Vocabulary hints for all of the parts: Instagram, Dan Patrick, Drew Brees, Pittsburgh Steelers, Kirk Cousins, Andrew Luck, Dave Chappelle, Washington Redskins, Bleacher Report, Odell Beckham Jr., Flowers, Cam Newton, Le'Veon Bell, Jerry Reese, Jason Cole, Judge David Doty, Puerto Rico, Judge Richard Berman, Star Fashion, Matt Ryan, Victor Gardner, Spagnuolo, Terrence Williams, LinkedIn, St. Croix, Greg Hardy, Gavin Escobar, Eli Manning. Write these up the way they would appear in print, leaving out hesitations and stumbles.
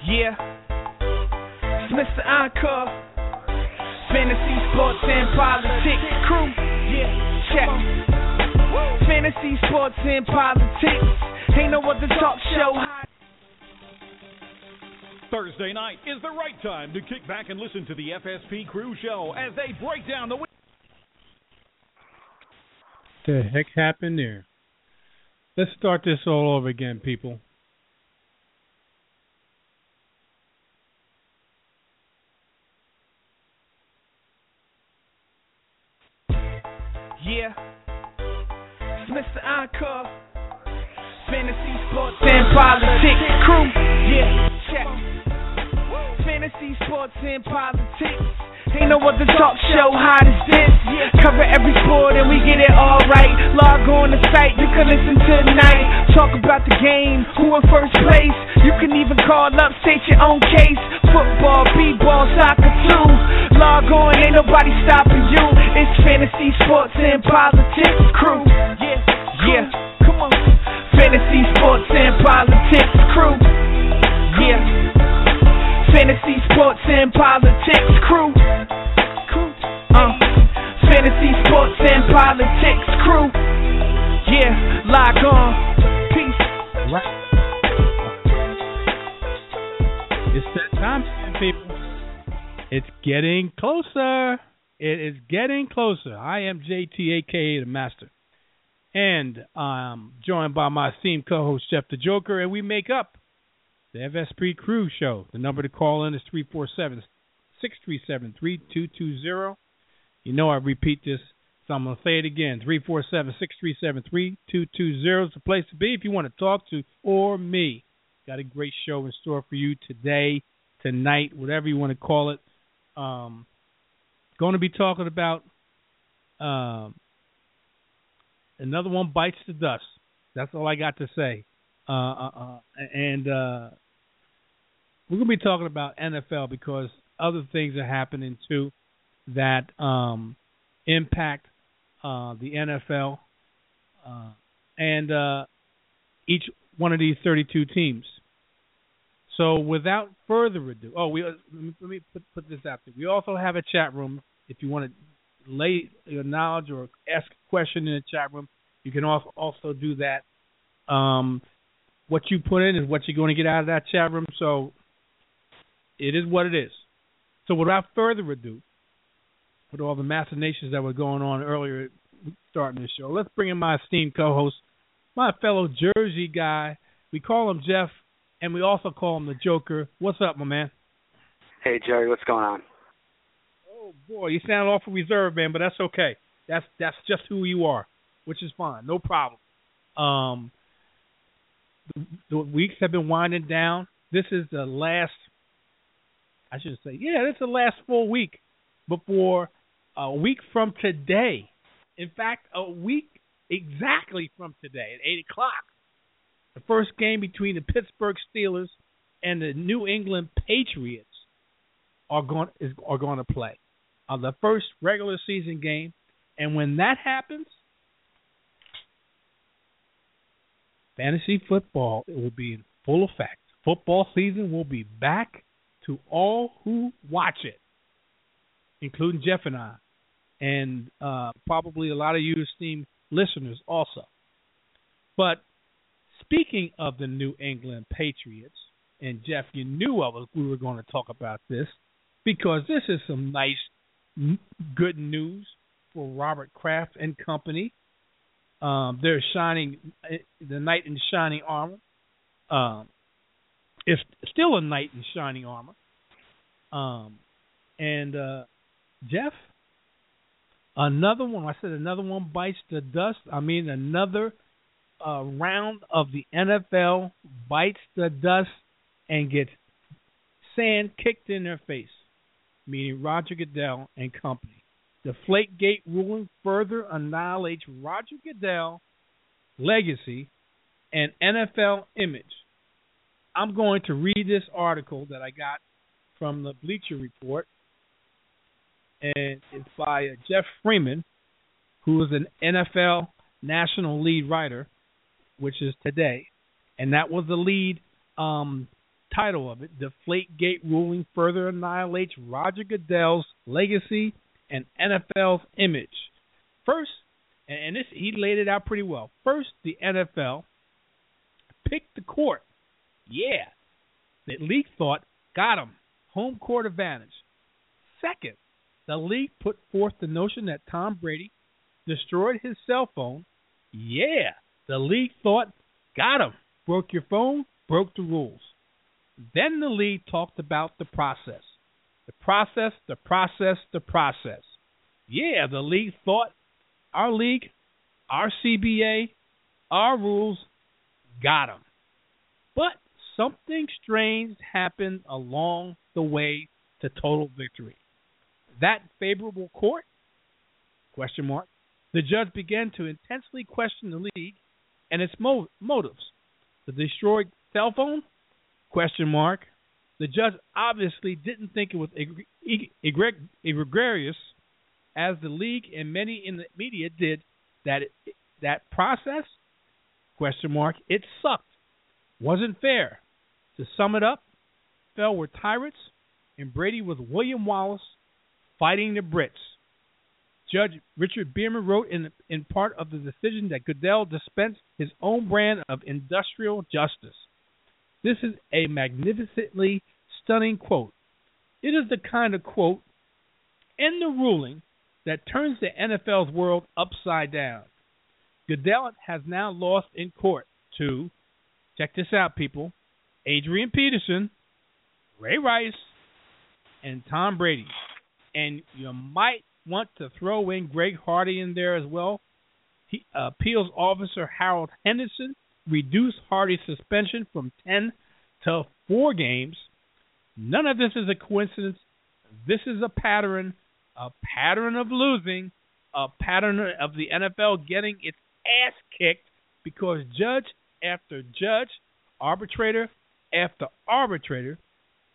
Yeah, it's Mr. Encore, Fantasy Sports and Politics Crew, yeah, check, Fantasy Sports and Politics, ain't no other talk show. Thursday night is the right time to kick back and listen to the FSP Crew Show as they break down the week. The heck happened there? Let's start this all over again, people. Yeah, it's Mr. Encore, Fantasy Sports and Politics Crew, yeah, check, Fantasy Sports and Politics, ain't no other talk show hot as this, yeah. Cover every sport and we get it all right, log on the site, you can listen to tonight, talk about the game, who in first place, you can even call up, state your own case, football, b-ball, soccer too. Log on, ain't nobody stopping you. It's Fantasy Sports and Politics Crew. Yeah, yeah, come on. Fantasy Sports and Politics Crew. Yeah. Fantasy Sports and Politics Crew. Fantasy Sports and Politics Crew. Yeah, log on. Peace. It's that time, people. It's getting closer. It is getting closer. I am JT, a.k.a. The Master. And I'm joined by my esteemed co-host, Jeff the Joker, and we make up the FSP Crew Show. The number to call in is 347-637-3220. You know I repeat this, so I'm going to say it again. 347-637-3220 is the place to be if you want to talk to or me. Got a great show in store for you today, tonight, whatever you want to call it. Going to be talking about another one bites the dust. That's all I got to say. And we're going to be talking about NFL because other things are happening too that impact the NFL and each one of these 32 teams. So without further ado, let me put this out there. We also have a chat room. If you want to lay your knowledge or ask a question in the chat room, you can also do that. What you put in is what you're going to get out of that chat room. So it is what it is. So without further ado, with all the machinations that were going on earlier starting this show, let's bring in my esteemed co-host, my fellow Jersey guy. We call him Jeff. And we also call him the Joker. What's up, my man? Hey, Jerry, what's going on? Oh, boy, you sound awful reserved, man, but that's okay. That's just who you are, which is fine. No problem. The weeks have been winding down. This is the last, this is the last full week before a week from today. In fact, a week exactly from today at 8 o'clock. The first game between the Pittsburgh Steelers and the New England Patriots are going to play. The first regular season game. And when that happens, fantasy football will be in full effect. Football season will be back to all who watch it, including Jeff and I, and probably a lot of you esteemed listeners also. But speaking of the New England Patriots, and Jeff, you knew we were going to talk about this because this is some nice, good news for Robert Kraft and company. They're shining, the knight in shining armor. It's still a knight in shining armor. And Jeff, another one. I said another one bites the dust. I mean, another round of the NFL bites the dust and gets sand kicked in their face, meaning Roger Goodell and company. The Deflategate ruling further annihilates Roger Goodell's legacy and NFL image. I'm going to read this article that I got from the Bleacher Report, and it's by Jeff Freeman, who is an NFL national lead writer, which is today, and that was the lead title of it. Deflategate ruling further annihilates Roger Goodell's legacy and NFL's image. First, and this he laid it out pretty well. First, the NFL picked the court. Yeah, the league thought got him, home court advantage. Second, the league put forth the notion that Tom Brady destroyed his cell phone. Yeah, the league thought got him, broke your phone, broke the rules. Then the league talked about the process. The process. Yeah, the league thought our league, our CBA, our rules got them. But something strange happened along the way to total victory. That favorable court? Question mark. The judge began to intensely question the league and its motives. The destroyed cell phone? Question mark. The judge obviously didn't think it was egregious, as the league and many in the media did, that process, question mark, it sucked. Wasn't fair. To sum it up, Fell were tyrants, and Brady was William Wallace fighting the Brits. Judge Richard Berman wrote in part of the decision that Goodell dispensed his own brand of industrial justice. This is a magnificently stunning quote. It is the kind of quote in the ruling that turns the NFL's world upside down. Goodell has now lost in court to, check this out, people, Adrian Peterson, Ray Rice, and Tom Brady. And you might want to throw in Greg Hardy in there as well. He, appeals officer Harold Henderson, reduce Hardy's suspension from 10 to 4 games. None of this is a coincidence. This is a pattern of losing, a pattern of the NFL getting its ass kicked because judge after judge, arbitrator after arbitrator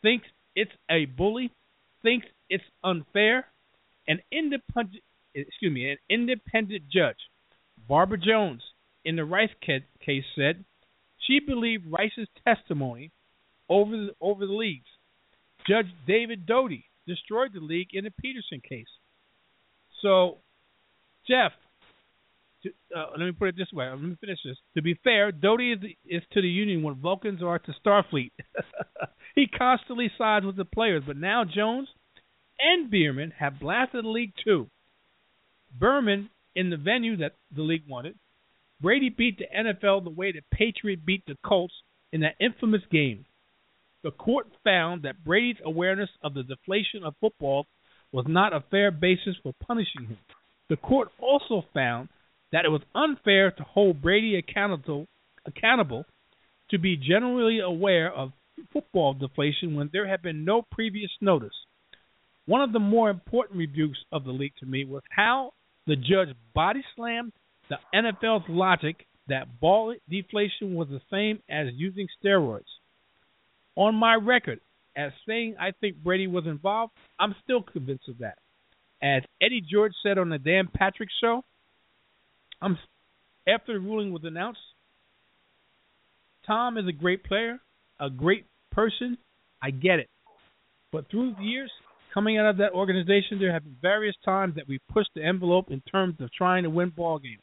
thinks it's a bully, thinks it's unfair. An independent judge, Barbara Jones, in the Rice case said she believed Rice's testimony over the leagues. Judge David Doty destroyed the league in the Peterson case. So, Jeff, let me put it this way. Let me finish this. To be fair, Doty is to the Union what Vulcans are to Starfleet. He constantly sides with the players, but now Jones and Berman have blasted the league too. Berman in the venue that the league wanted. Brady beat the NFL the way the Patriots beat the Colts in that infamous game. The court found that Brady's awareness of the deflation of football was not a fair basis for punishing him. The court also found that it was unfair to hold Brady accountable to be generally aware of football deflation when there had been no previous notice. One of the more important reviews of the league to me was how the judge body slammed the NFL's logic that ball deflation was the same as using steroids. On my record, as saying I think Brady was involved, I'm still convinced of that. As Eddie George said on the Dan Patrick show, after the ruling was announced, Tom is a great player, a great person. I get it. But through the years, coming out of that organization, there have been various times that we pushed the envelope in terms of trying to win ball games.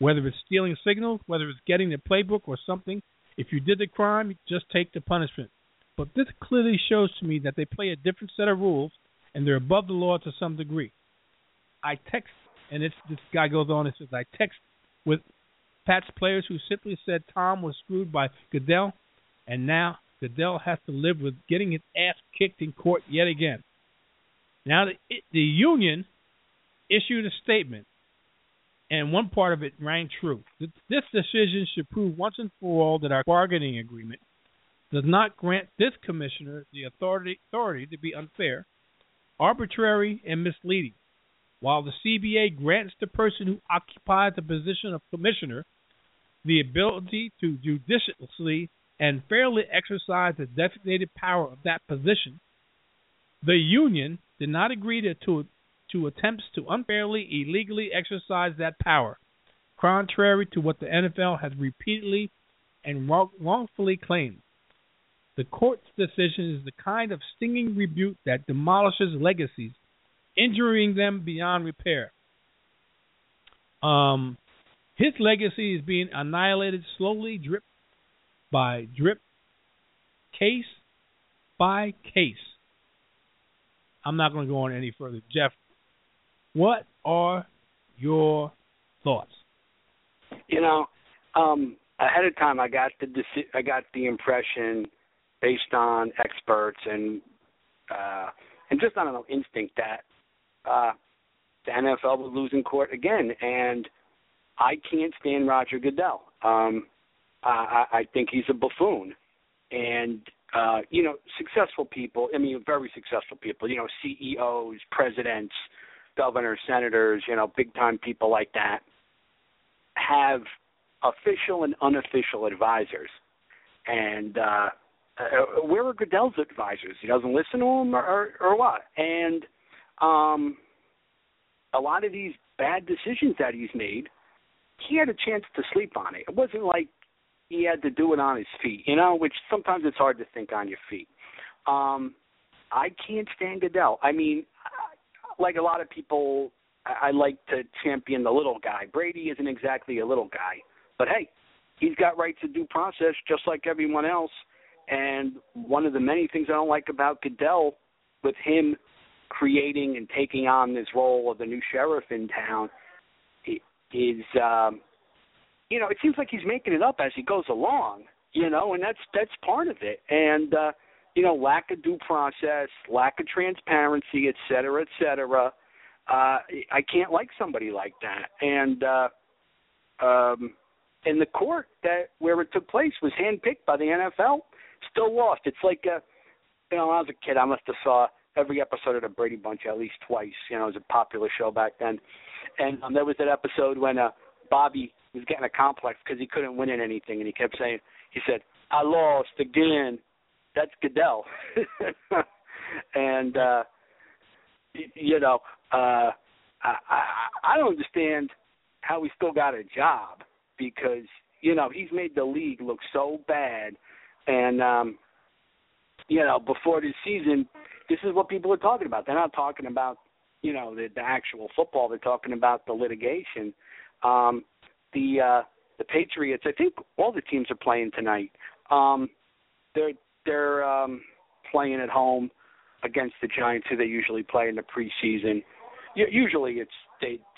Whether it's stealing signals, whether it's getting the playbook or something, if you did the crime, just take the punishment. But this clearly shows to me that they play a different set of rules, and they're above the law to some degree. I text, and this guy goes on and says, I text with Pat's players who simply said Tom was screwed by Goodell, and now Goodell has to live with getting his ass kicked in court yet again. Now, the union issued a statement. and one part of it rang true. This decision should prove once and for all that our bargaining agreement does not grant this commissioner the authority to be unfair, arbitrary, and misleading. While the CBA grants the person who occupies the position of commissioner the ability to judiciously and fairly exercise the designated power of that position, the union did not agree to attempts to unfairly, illegally exercise that power, contrary to what the NFL has repeatedly and wrongfully claimed. The court's decision is the kind of stinging rebuke that demolishes legacies, injuring them beyond repair. His legacy is being annihilated slowly, drip by drip, case by case. I'm not going to go on any further. Jeff, what are your thoughts? You know, ahead of time, I got the impression, based on experts and just I don't know instinct, that the NFL would lose in court again. And I can't stand Roger Goodell. I think he's a buffoon. And successful people, I mean, very successful people, you know, CEOs, presidents, governors, senators, you know, big-time people like that, have official and unofficial advisors. And where are Goodell's advisors? He doesn't listen to them or what? And a lot of these bad decisions that he's made, he had a chance to sleep on it. It wasn't like he had to do it on his feet, you know, which sometimes it's hard to think on your feet. I can't stand Goodell. I mean, like a lot of people, I like to champion the little guy. Brady isn't exactly a little guy. But, hey, he's got rights to due process just like everyone else. And one of the many things I don't like about Goodell, with him creating and taking on this role of the new sheriff in town, is you know, it seems like he's making it up as he goes along, you know, and that's part of it. And, you know, lack of due process, lack of transparency, et cetera, et cetera. I can't like somebody like that. And in the court where it took place was handpicked by the NFL, still lost. It's like, you know, when I was a kid, I must have saw every episode of the Brady Bunch at least twice. You know, it was a popular show back then. And there was that episode when Bobby – he was getting a complex because he couldn't win in anything, and he kept saying, he said, "I lost again." That's Goodell. And, you know, I don't understand how he still got a job because, you know, he's made the league look so bad. And, you know, before this season, this is what people are talking about. They're not talking about, you know, the actual football. They're talking about the litigation. The Patriots, I think all the teams are playing tonight. They're playing at home against the Giants, who they usually play in the preseason. Usually,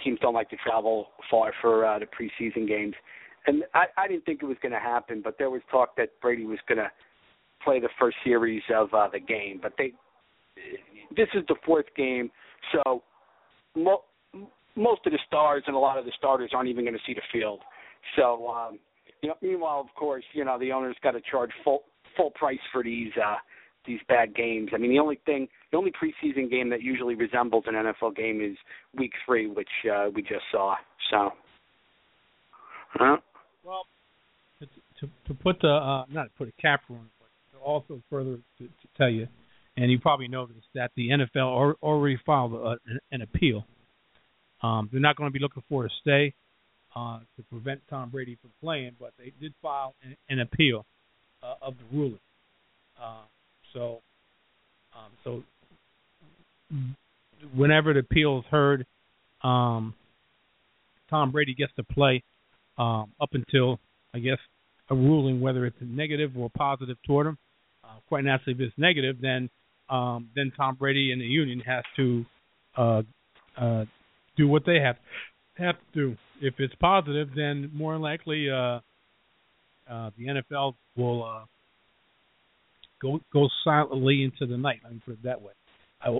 teams don't like to travel far for the preseason games. And I didn't think it was going to happen, but there was talk that Brady was going to play the first series of the game. But this is the fourth game, so. Most of the stars and a lot of the starters aren't even going to see the field. So, you know, meanwhile, of course, you know, the owner's got to charge full price for these bad games. I mean, the only preseason game that usually resembles an NFL game is Week 3, which we just saw. So, well, to put the not to put a cap on it, but to also further to tell you, and you probably know this, that the NFL already filed an appeal. They're not going to be looking for a stay to prevent Tom Brady from playing, but they did file an appeal of the ruling. So whenever the appeal is heard, Tom Brady gets to play up until, I guess, a ruling, whether it's negative or positive toward him. Quite naturally, if it's negative, then Tom Brady and the union has to do what they have to do. If it's positive, then more likely the NFL will go silently into the night. Let me put it that way.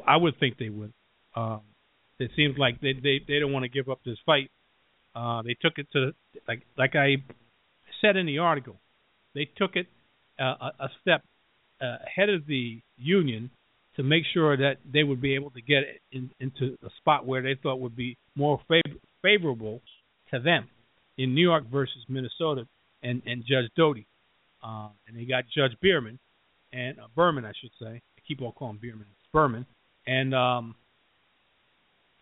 I would think they would. It seems like they don't want to give up this fight, They took it to, like I said in the article, they took it a step ahead of the union to make sure that they would be able to get it into a spot where they thought would be more favorable to them in New York versus Minnesota and Judge Doty. And they got Judge Berman, and Berman, I should say. I keep on calling Berman. It's Berman. And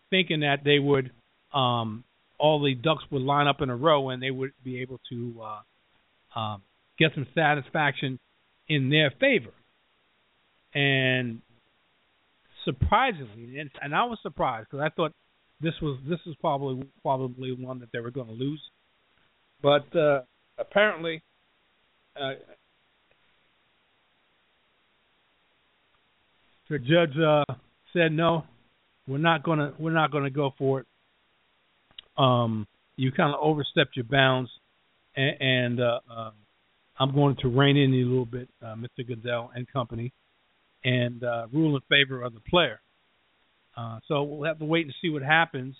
thinking that they would, all the ducks would line up in a row and they would be able to get some satisfaction in their favor. And surprisingly, and I was surprised because I thought this was probably one that they were going to lose, but apparently the judge said no, we're not gonna go for it. You kind of overstepped your bounds, and I'm going to rein in you a little bit, Mr. Goodell and company, and rule in favor of the player. So we'll have to wait and see what happens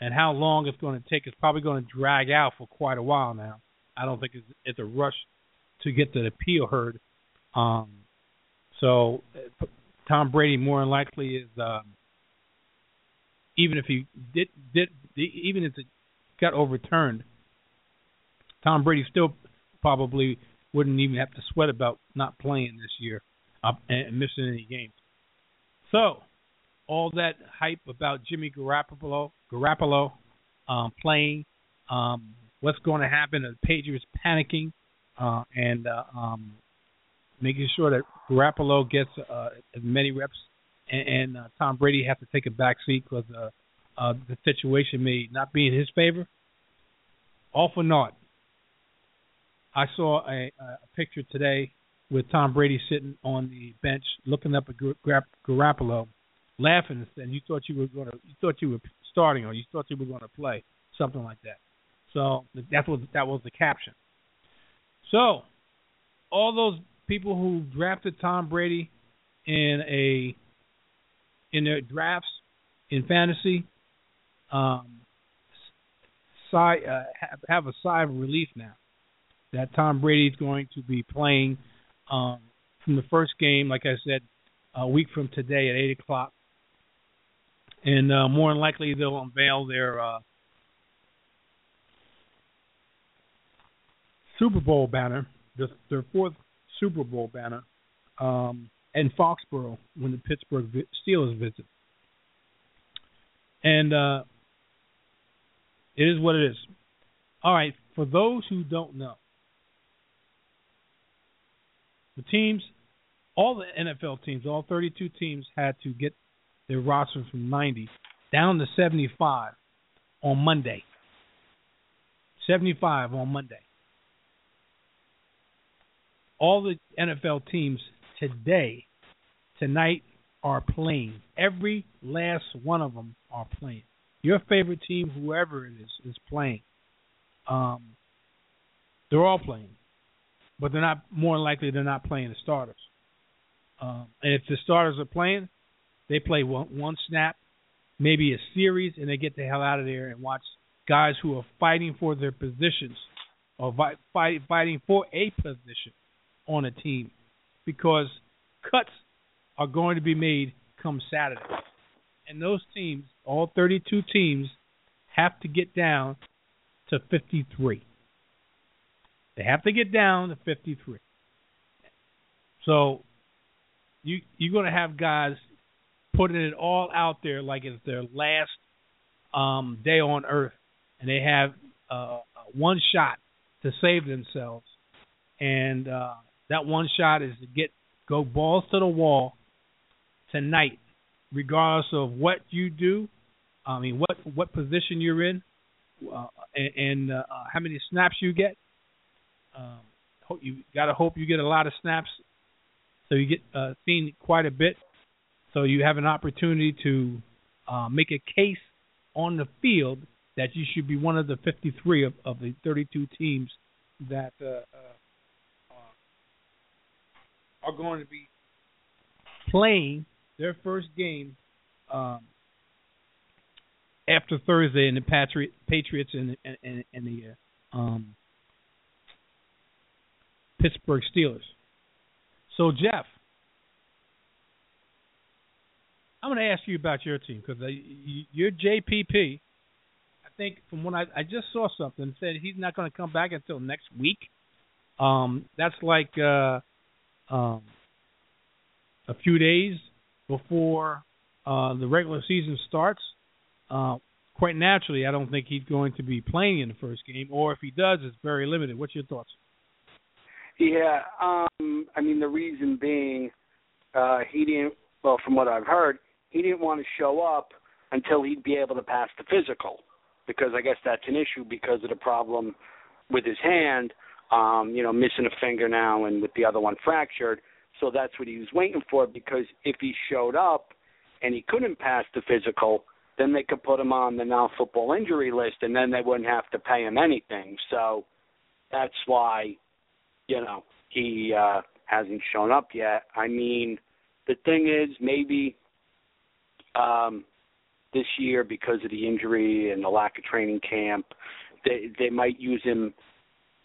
and how long it's going to take. It's probably going to drag out for quite a while now. I don't think it's a rush to get the appeal heard. So Tom Brady more than likely is, even if he did, even if it got overturned, Tom Brady still probably wouldn't even have to sweat about not playing this year and missing any games. So all that hype about Jimmy Garoppolo playing, what's going to happen, the Patriots panicking and making sure that Garoppolo gets as many reps and Tom Brady has to take a back seat because the situation may not be in his favor. All for naught. I saw a picture today with Tom Brady sitting on the bench, looking up at Garoppolo, laughing, and you thought you were starting, or you thought you were going to play, something like that. So that was the caption. So all those people who drafted Tom Brady in their drafts in fantasy, have a sigh of relief now that Tom Brady is going to be playing. From the first game, like I said, a week from today at 8 o'clock. And more than likely they'll unveil their Super Bowl banner, their fourth Super Bowl banner, in Foxborough when the Pittsburgh Steelers visit. And it is what it is. All right, for those who don't know, the teams, all the NFL teams, all 32 teams had to get their rosters from 90 down to 75 on Monday. 75 on Monday. All the NFL teams tonight are playing. Every last one of them are playing. Your favorite team, whoever it is playing. They're all playing. But more likely they're not playing the starters. And if the starters are playing, they play one snap, maybe a series, and they get the hell out of there and watch guys who are fighting for their positions or fighting for a position on a team, because cuts are going to be made come Saturday. And those teams, all 32 teams, have to get down to 53. They have to get down to 53. So you're going to have guys putting it all out there like it's their last day on earth, and they have one shot to save themselves. And that one shot is to go balls to the wall tonight, regardless of what you do. I mean, what position you're in, and how many snaps you get. You gotta hope you get a lot of snaps, so you get seen quite a bit, so you have an opportunity to make a case on the field that you should be one of the 53 of the 32 teams that are going to be playing their first game after Thursday and the Patriots and the Pittsburgh Steelers. So, Jeff, I'm going to ask you about your team because your J.P.P., I think from when I just saw something that said he's not going to come back until next week. That's like a few days before the regular season starts. Quite naturally, I don't think he's going to be playing in the first game, or if he does, it's very limited. What's your thoughts? Yeah, I mean, the reason being he didn't, well, from what I've heard, he didn't want to show up until he'd be able to pass the physical, because I guess that's an issue because of the problem with his hand, missing a finger now and with the other one fractured. So that's what he was waiting for, because if he showed up and he couldn't pass the physical, then they could put him on the non-football injury list, and then they wouldn't have to pay him anything. So that's why, he hasn't shown up yet. I mean, the thing is, maybe this year, because of the injury and the lack of training camp, they might use him,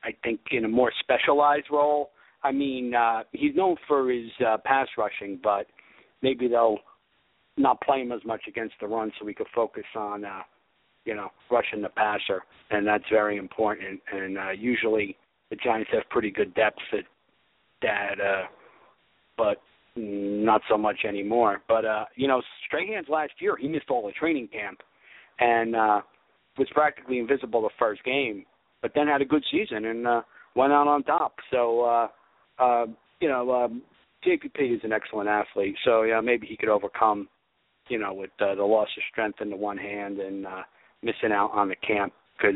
I think, in a more specialized role. I mean, he's known for his pass rushing, but maybe they'll not play him as much against the run so we could focus on, rushing the passer, and that's very important. And usually the Giants have pretty good depth at that, but not so much anymore. But, Strahan's last year, he missed all the training camp and was practically invisible the first game, but then had a good season and went out on top. So, JPP is an excellent athlete, so maybe he could overcome, with the loss of strength in the one hand and missing out on the camp because,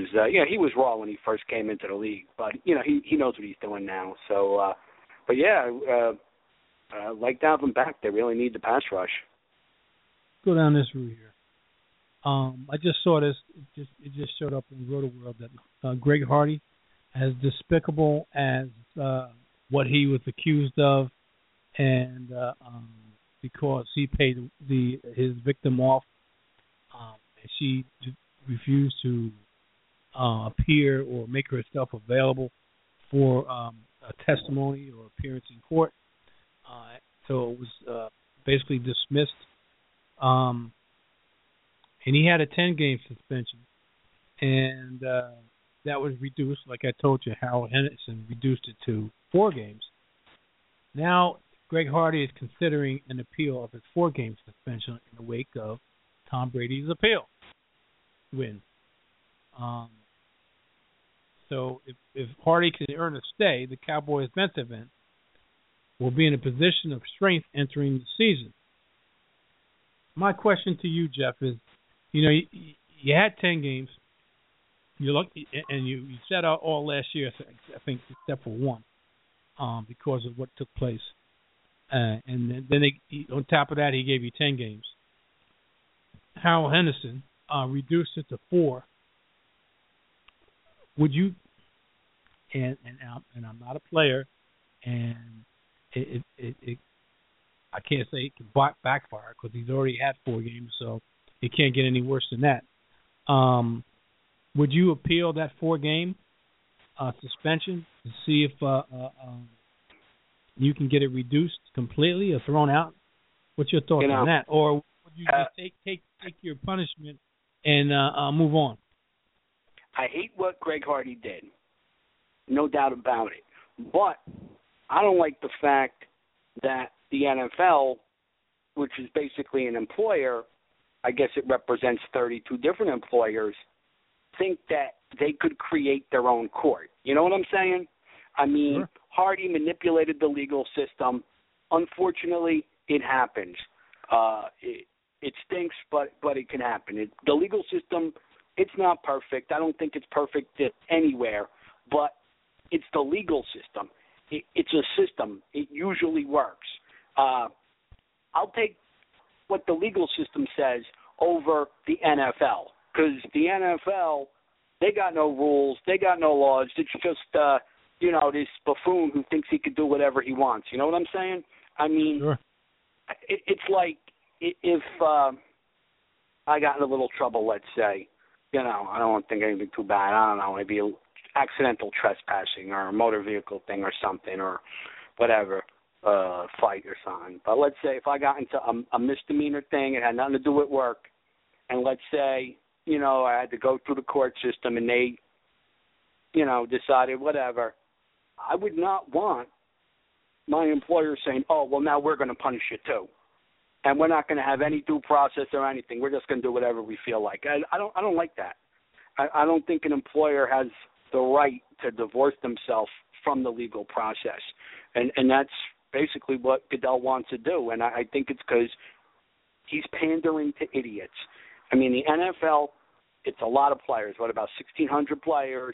he was raw when he first came into the league, but, he knows what he's doing now. So, like to have him back. They really need the pass rush. Go down this route here. I just saw this. It just showed up in Roto-World that Greg Hardy, as despicable as what he was accused of, and because he paid his victim off, and she refused to appear or make herself available for a testimony or appearance in court. So it was basically dismissed. And he had a 10-game suspension. And that was reduced, like I told you, Harold Henderson reduced it to 4 games. Now, Greg Hardy is considering an appeal of his 4-game suspension in the wake of Tom Brady's appeal win. So if Hardy can earn a stay, the Cowboys' bench event will be in a position of strength entering the season. My question to you, Jeff, is, you had 10 games, you looked, and you set out all last year, I think, except for one, because of what took place. And then on top of that, he gave you 10 games. Harold Henderson reduced it to 4. Would you? And I'm not a player, and it I can't say it can backfire because he's already had 4 games, so it can't get any worse than that. Would you appeal that 4-game suspension to see if you can get it reduced completely or thrown out? What's your thoughts on that? Or would you just take your punishment and move on? I hate what Greg Hardy did, no doubt about it. But I don't like the fact that the NFL, which is basically an employer, I guess it represents 32 different employers, think that they could create their own court. You know what I'm saying? I mean, sure. Hardy manipulated the legal system. Unfortunately, it happens. It stinks, but it can happen. The legal system, it's not perfect. I don't think it's perfect anywhere, but it's the legal system. It's a system. It usually works. I'll take what the legal system says over the NFL, because the NFL, they got no rules. They got no laws. It's just – this buffoon who thinks he could do whatever he wants. You know what I'm saying? I mean, sure. It's like if I got in a little trouble, let's say, you know, I don't think anything too bad. I don't know, maybe accidental trespassing or a motor vehicle thing or something or whatever, fight or something. But let's say if I got into a misdemeanor thing, it had nothing to do with work, and let's say, you know, I had to go through the court system and they, you know, decided whatever, I would not want my employer saying, oh, well, now we're going to punish you too. And we're not going to have any due process or anything. We're just going to do whatever we feel like. I don't like that. I don't think an employer has the right to divorce themselves from the legal process. And that's basically what Goodell wants to do. And I think it's because he's pandering to idiots. I mean, the NFL, it's a lot of players. What, about 1,600 players?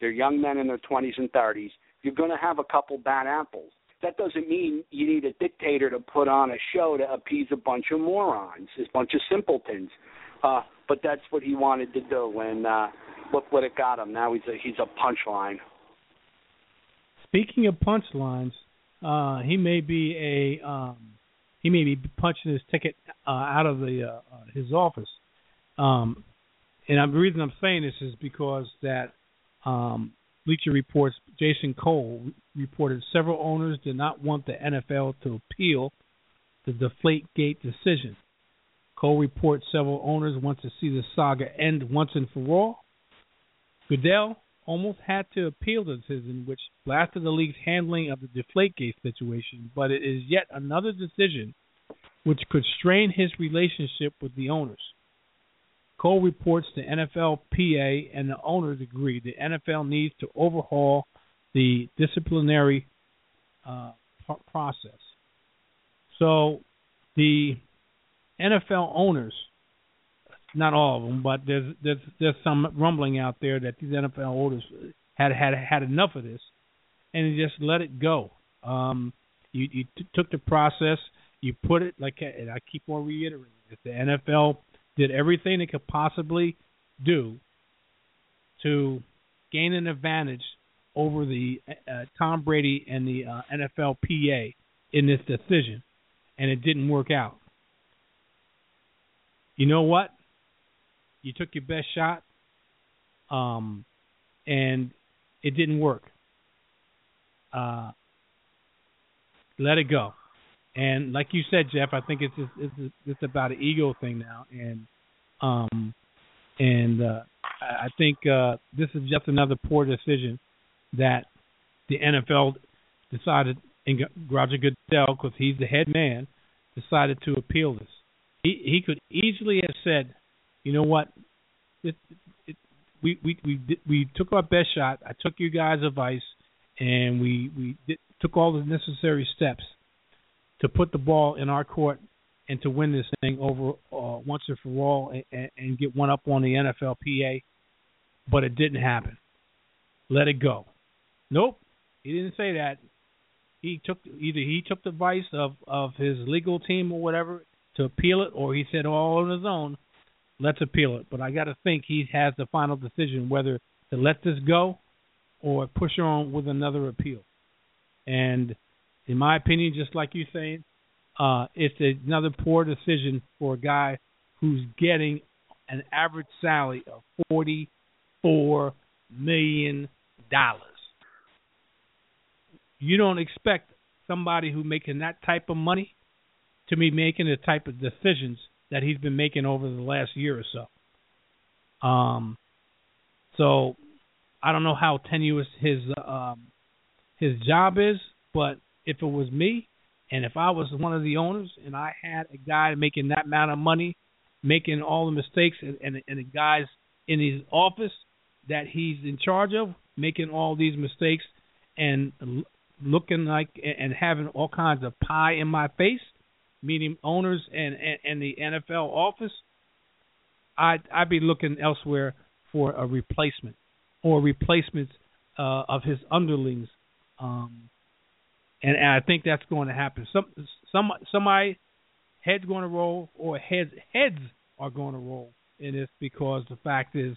They're young men in their 20s and 30s. You're going to have a couple bad apples. That doesn't mean you need a dictator to put on a show to appease a bunch of morons, a bunch of simpletons. But that's what he wanted to do, and look what it got him. Now he's a punchline. Speaking of punchlines, he may be punching his ticket out of his office. And the reason I'm saying this is because that. Bleacher Report's Jason Cole reported several owners did not want the NFL to appeal the Deflategate decision. Cole reports several owners want to see the saga end once and for all. Goodell almost had to appeal the decision, which blasted the league's handling of the Deflategate situation, but it is yet another decision which could strain his relationship with the owners. Cole reports the NFLPA and the owners agree the NFL needs to overhaul the disciplinary process. So the NFL owners, not all of them, but there's some rumbling out there that these NFL owners had enough of this and just let it go. You took the process, you put it like, and I keep on reiterating it, the NFL did everything it could possibly do to gain an advantage over the Tom Brady and the NFLPA in this decision, and it didn't work out. You know what? You took your best shot, and it didn't work. Let it go. And like you said, Jeff, I think it's about an ego thing now, and I think this is just another poor decision that the NFL decided, and Roger Goodell, because he's the head man, decided to appeal this. He could easily have said, you know what, we took our best shot. I took you guys' advice, and we took all the necessary steps to put the ball in our court and to win this thing over once and for all and get one up on the NFLPA, but it didn't happen. Let it go. Nope, he didn't say that. He took the advice of his legal team or whatever to appeal it, or he said all on his own, let's appeal it. But I got to think he has the final decision whether to let this go or push on with another appeal. And in my opinion, just like you're saying, it's another poor decision for a guy who's getting an average salary of $44 million. You don't expect somebody who's making that type of money to be making the type of decisions that he's been making over the last year or so. So I don't know how tenuous his job is, but if it was me, and if I was one of the owners, and I had a guy making that amount of money, making all the mistakes, and the guys in his office that he's in charge of making all these mistakes and looking like and having all kinds of pie in my face, meaning owners and the NFL office, I'd be looking elsewhere for a replacement or replacements of his underlings. And I think that's going to happen. Somebody head's going to roll, or heads are going to roll in this, because the fact is,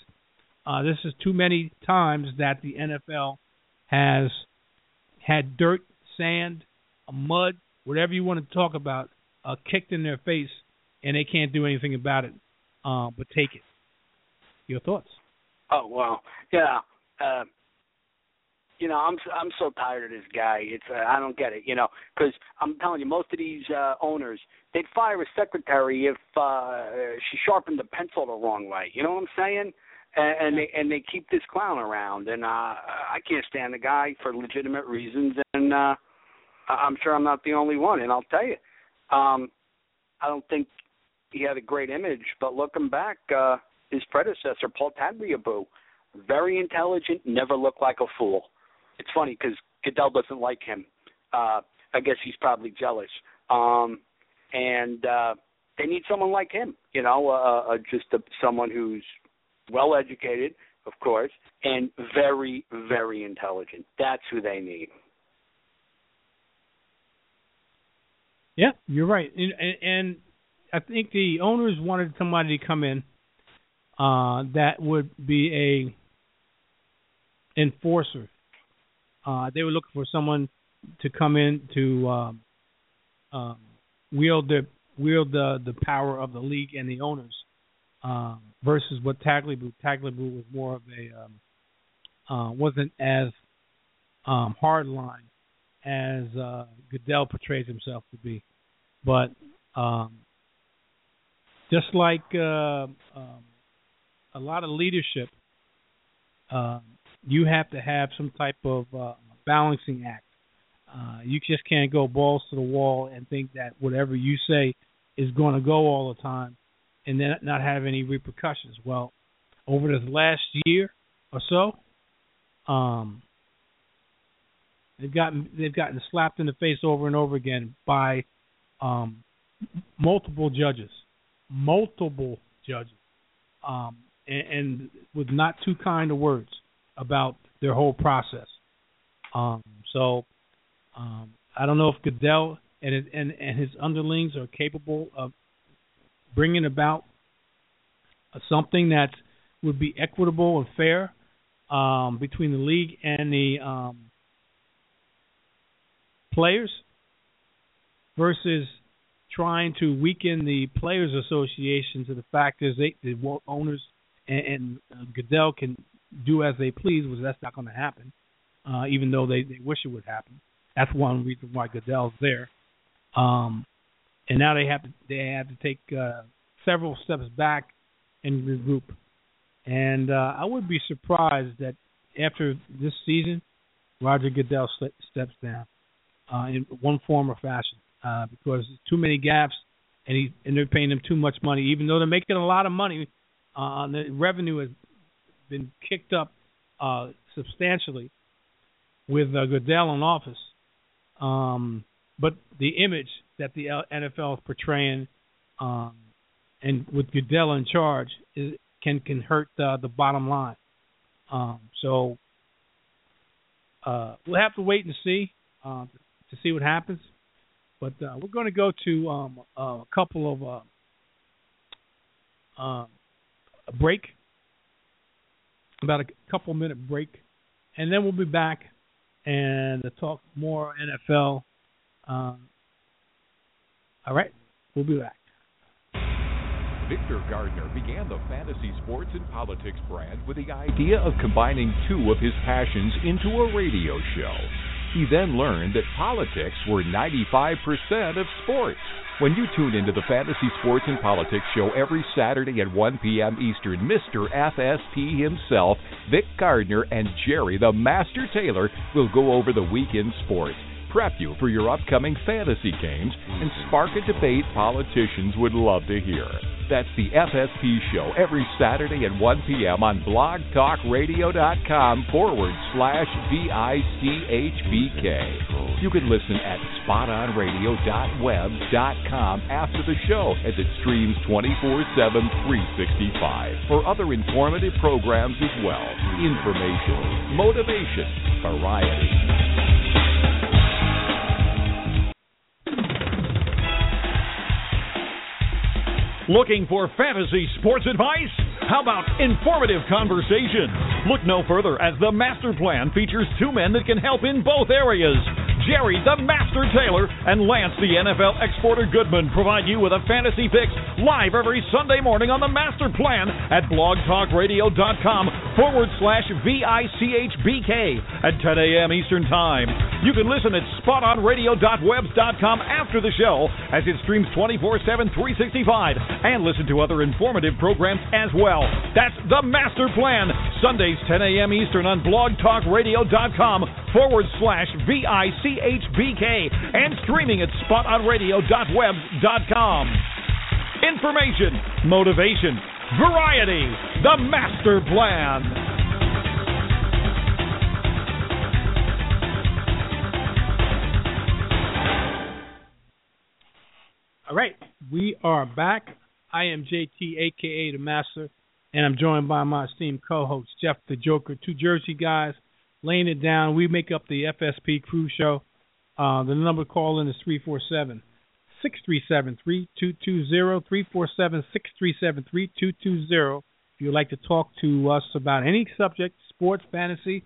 this is too many times that the NFL has had dirt, sand, mud, whatever you want to talk about, kicked in their face, and they can't do anything about it. but take it. Your thoughts? Oh, wow. Yeah. I'm so tired of this guy. It's I don't get it, because I'm telling you, most of these owners, they'd fire a secretary if she sharpened the pencil the wrong way. You know what I'm saying? And they keep this clown around, and I can't stand the guy for legitimate reasons, and I'm sure I'm not the only one. And I'll tell you, I don't think he had a great image, but looking back, his predecessor, Paul Tagliabue, very intelligent, never looked like a fool. It's funny because Goodell doesn't like him. I guess he's probably jealous. And they need someone like him, someone who's well-educated, of course, and very, very intelligent. That's who they need. Yeah, you're right. And I think the owners wanted somebody to come in that would be a enforcer. They were looking for someone to come in to wield the power of the league and the owners versus what Tagliabue. Tagliabue was more of a wasn't as hardline as Goodell portrays himself to be, but just like. A lot of leadership, you have to have some type of balancing act. You just can't go balls to the wall and think that whatever you say is going to go all the time and then not have any repercussions. Well, over this last year or so, they've gotten slapped in the face over and over again by multiple judges. And with not too kind of words about their whole process. So I don't know if Goodell and his underlings are capable of bringing about something that would be equitable and fair between the league and the players versus trying to weaken the Players Association to the fact is the owners and Goodell can do as they please, which that's not going to happen, even though they wish it would happen. That's one reason why Goodell's there. And now they have to take several steps back and regroup. And I would be surprised that after this season, Roger Goodell steps down in one form or fashion. Because too many gaps, and they're paying them too much money, even though they're making a lot of money. The revenue has been kicked up substantially with Goodell in office. But the image that the NFL is portraying, and with Goodell in charge, can hurt the bottom line. So we'll have to wait and see to see what happens. But we're going to go to a couple of a break, about a couple minute break, and then we'll be back and talk more NFL. All right, we'll be back. Victor Gardner began the Fantasy Sports and Politics brand with the idea of combining two of his passions into a radio show. He then learned that politics were 95% of sports. When you tune into the Fantasy Sports and Politics show every Saturday at 1 p.m. Eastern, Mr. FSP himself, Vic Gardner, and Jerry the Master Taylor will go over the weekend sports, prep you for your upcoming fantasy games, and spark a debate politicians would love to hear. That's the FSP show every Saturday at 1 p.m. on blogtalkradio.com/vichbk. You can listen at spotonradio.webs.com after the show as it streams 24/7, 365 for other informative programs as well. Information, motivation, variety. Looking for fantasy sports advice? How about informative conversation? Look no further as The Master Plan features two men that can help in both areas. Jerry the Master Taylor and Lance the NFL Exporter Goodman provide you with a fantasy picks live every Sunday morning on The Master Plan at blogtalkradio.com/vichbk at 10 a.m. Eastern Time. You can listen at spotonradio.webs.com after the show as it streams 24/7, 365, and listen to other informative programs as well. That's The Master Plan, Sundays 10 a.m. Eastern on blogtalkradio.com/vichbk and streaming at spotonradio.webs.com. Information, motivation, variety, The Master Plan. All right, we are back. I am JT, a.k.a. The Master, and I'm joined by my esteemed co-host, Jeff the Joker, two Jersey guys, laying it down. We make up the FSP Crew Show. The number to call in is 347-637-3220, 347-637-3220. If you'd like to talk to us about any subject, sports, fantasy,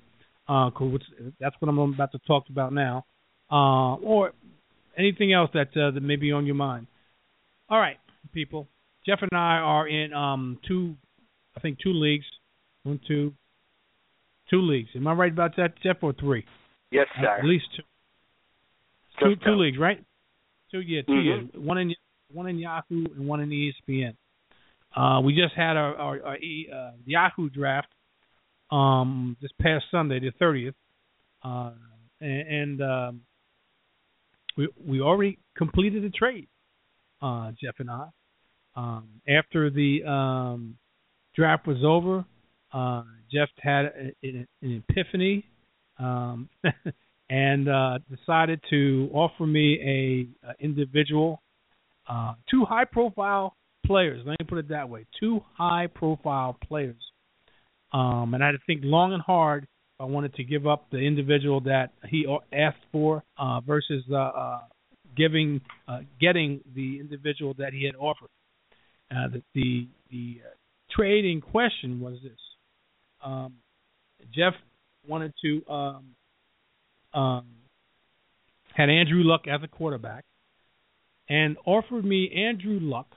that's what I'm about to talk about now, or anything else that may be on your mind. All right, people. Jeff and I are in two leagues. Two leagues. Am I right about that, Jeff, or three? Yes, sir. At least two. Two leagues, right? Two mm-hmm. One in Yahoo and one in ESPN. We just had our Yahoo draft this past Sunday, the 30th, we already completed a trade. Jeff and I. After the draft was over, Jeff had an epiphany and decided to offer me an individual, two high-profile players. Let me put it that way. Two high-profile players. And I had to think long and hard. I wanted to give up the individual that he asked for versus getting the individual that he had offered. The trade in question was this. Jeff wanted to had Andrew Luck as a quarterback and offered me Andrew Luck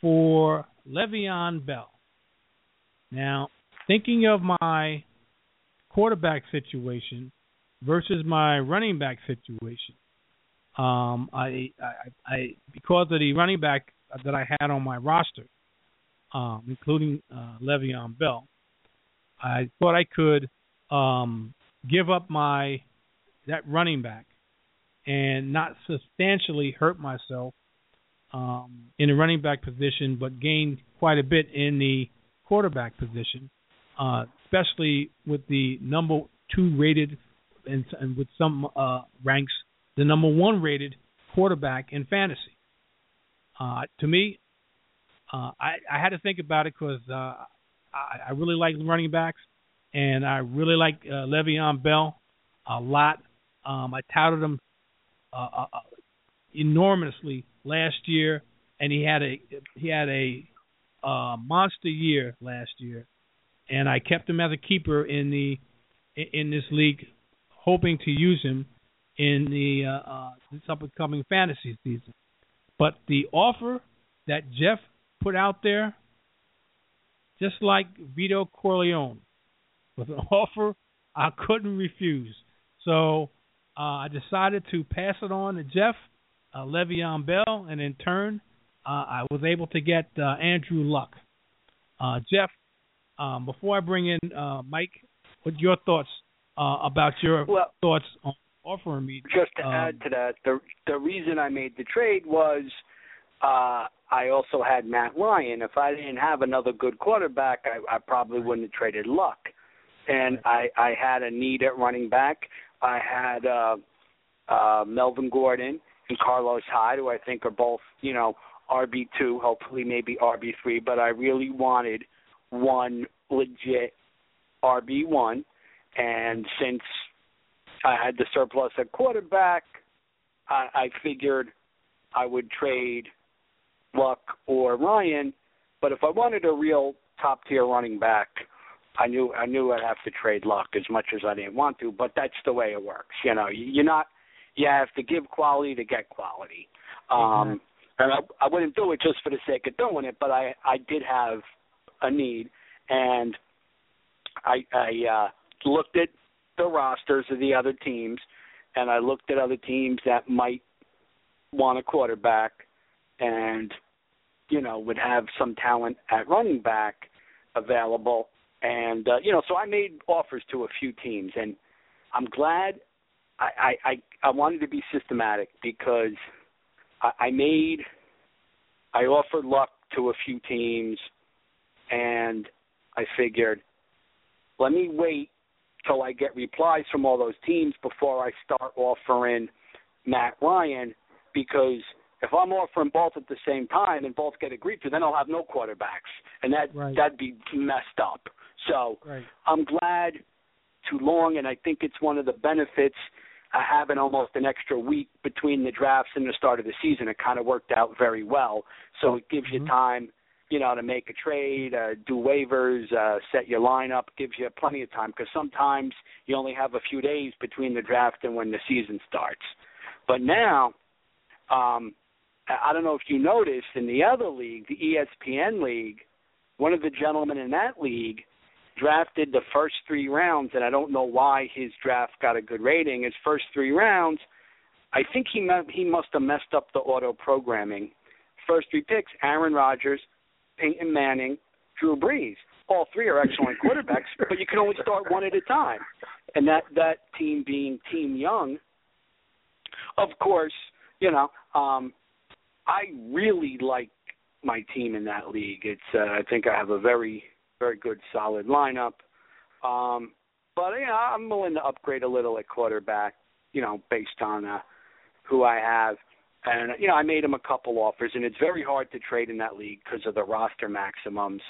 for Le'Veon Bell. Now, thinking of my quarterback situation versus my running back situation. I because of the running back that I had on my roster, including Le'Veon Bell, I thought I could give up that running back and not substantially hurt myself in the running back position, but gain quite a bit in the quarterback position. Especially with the number 2 rated and with some ranks, the number 1 rated quarterback in fantasy. To me, I had to think about it because I really like running backs and I really like Le'Veon Bell a lot. I touted him enormously last year, and he had a monster year last year. And I kept him as a keeper in this league, hoping to use him in this up-and-coming fantasy season. But the offer that Jeff put out there, just like Vito Corleone, was an offer I couldn't refuse. So I decided to pass it on to Jeff, Le'Veon Bell, and in turn, I was able to get Andrew Luck. Jeff, before I bring in Mike, what your thoughts about your thoughts on offering me? Just to add to that, the reason I made the trade was I also had Matt Ryan. If I didn't have another good quarterback, I probably wouldn't have traded Luck. And I had a need at running back. I had Melvin Gordon and Carlos Hyde, who I think are both, RB2, hopefully maybe RB3, but I really wanted one legit RB1, and since I had the surplus at quarterback, I figured I would trade Luck or Ryan, but if I wanted a real top-tier running back, I knew I'd have to trade Luck as much as I didn't want to, but that's the way it works. You know, you have to give quality to get quality. And I wouldn't do it just for the sake of doing it, but I did have a need, and I looked at the rosters of the other teams, and I looked at other teams that might want a quarterback and, you know, would have some talent at running back available. And, you know, so I made offers to a few teams, and I'm glad I wanted to be systematic because I offered Luck to a few teams, and I figured, let me wait till I get replies from all those teams before I start offering Matt Ryan, because if I'm offering both at the same time and both get agreed to, then I'll have no quarterbacks, and that'd be messed up. So I'm glad too long, and I think it's one of the benefits of having almost an extra week between the drafts and the start of the season. It kind of worked out very well. So it gives you time, you know, to make a trade, do waivers, set your lineup, gives you plenty of time because sometimes you only have a few days between the draft and when the season starts. But now, I don't know if you noticed in the other league, the ESPN league, one of the gentlemen in that league drafted the first three rounds, and I don't know why his draft got a good rating. His first three rounds, I think he must have messed up the auto programming. First three picks, Aaron Rodgers, Peyton Manning, Drew Brees. All three are excellent quarterbacks, but you can only start one at a time. And that team being Team Young, of course, you know, I really like my team in that league. It's I think I have a very – very good, solid lineup. But, you know, I'm willing to upgrade a little at quarterback, you know, based on who I have. And, you know, I made him a couple offers, and it's very hard to trade in that league because of the roster maximums.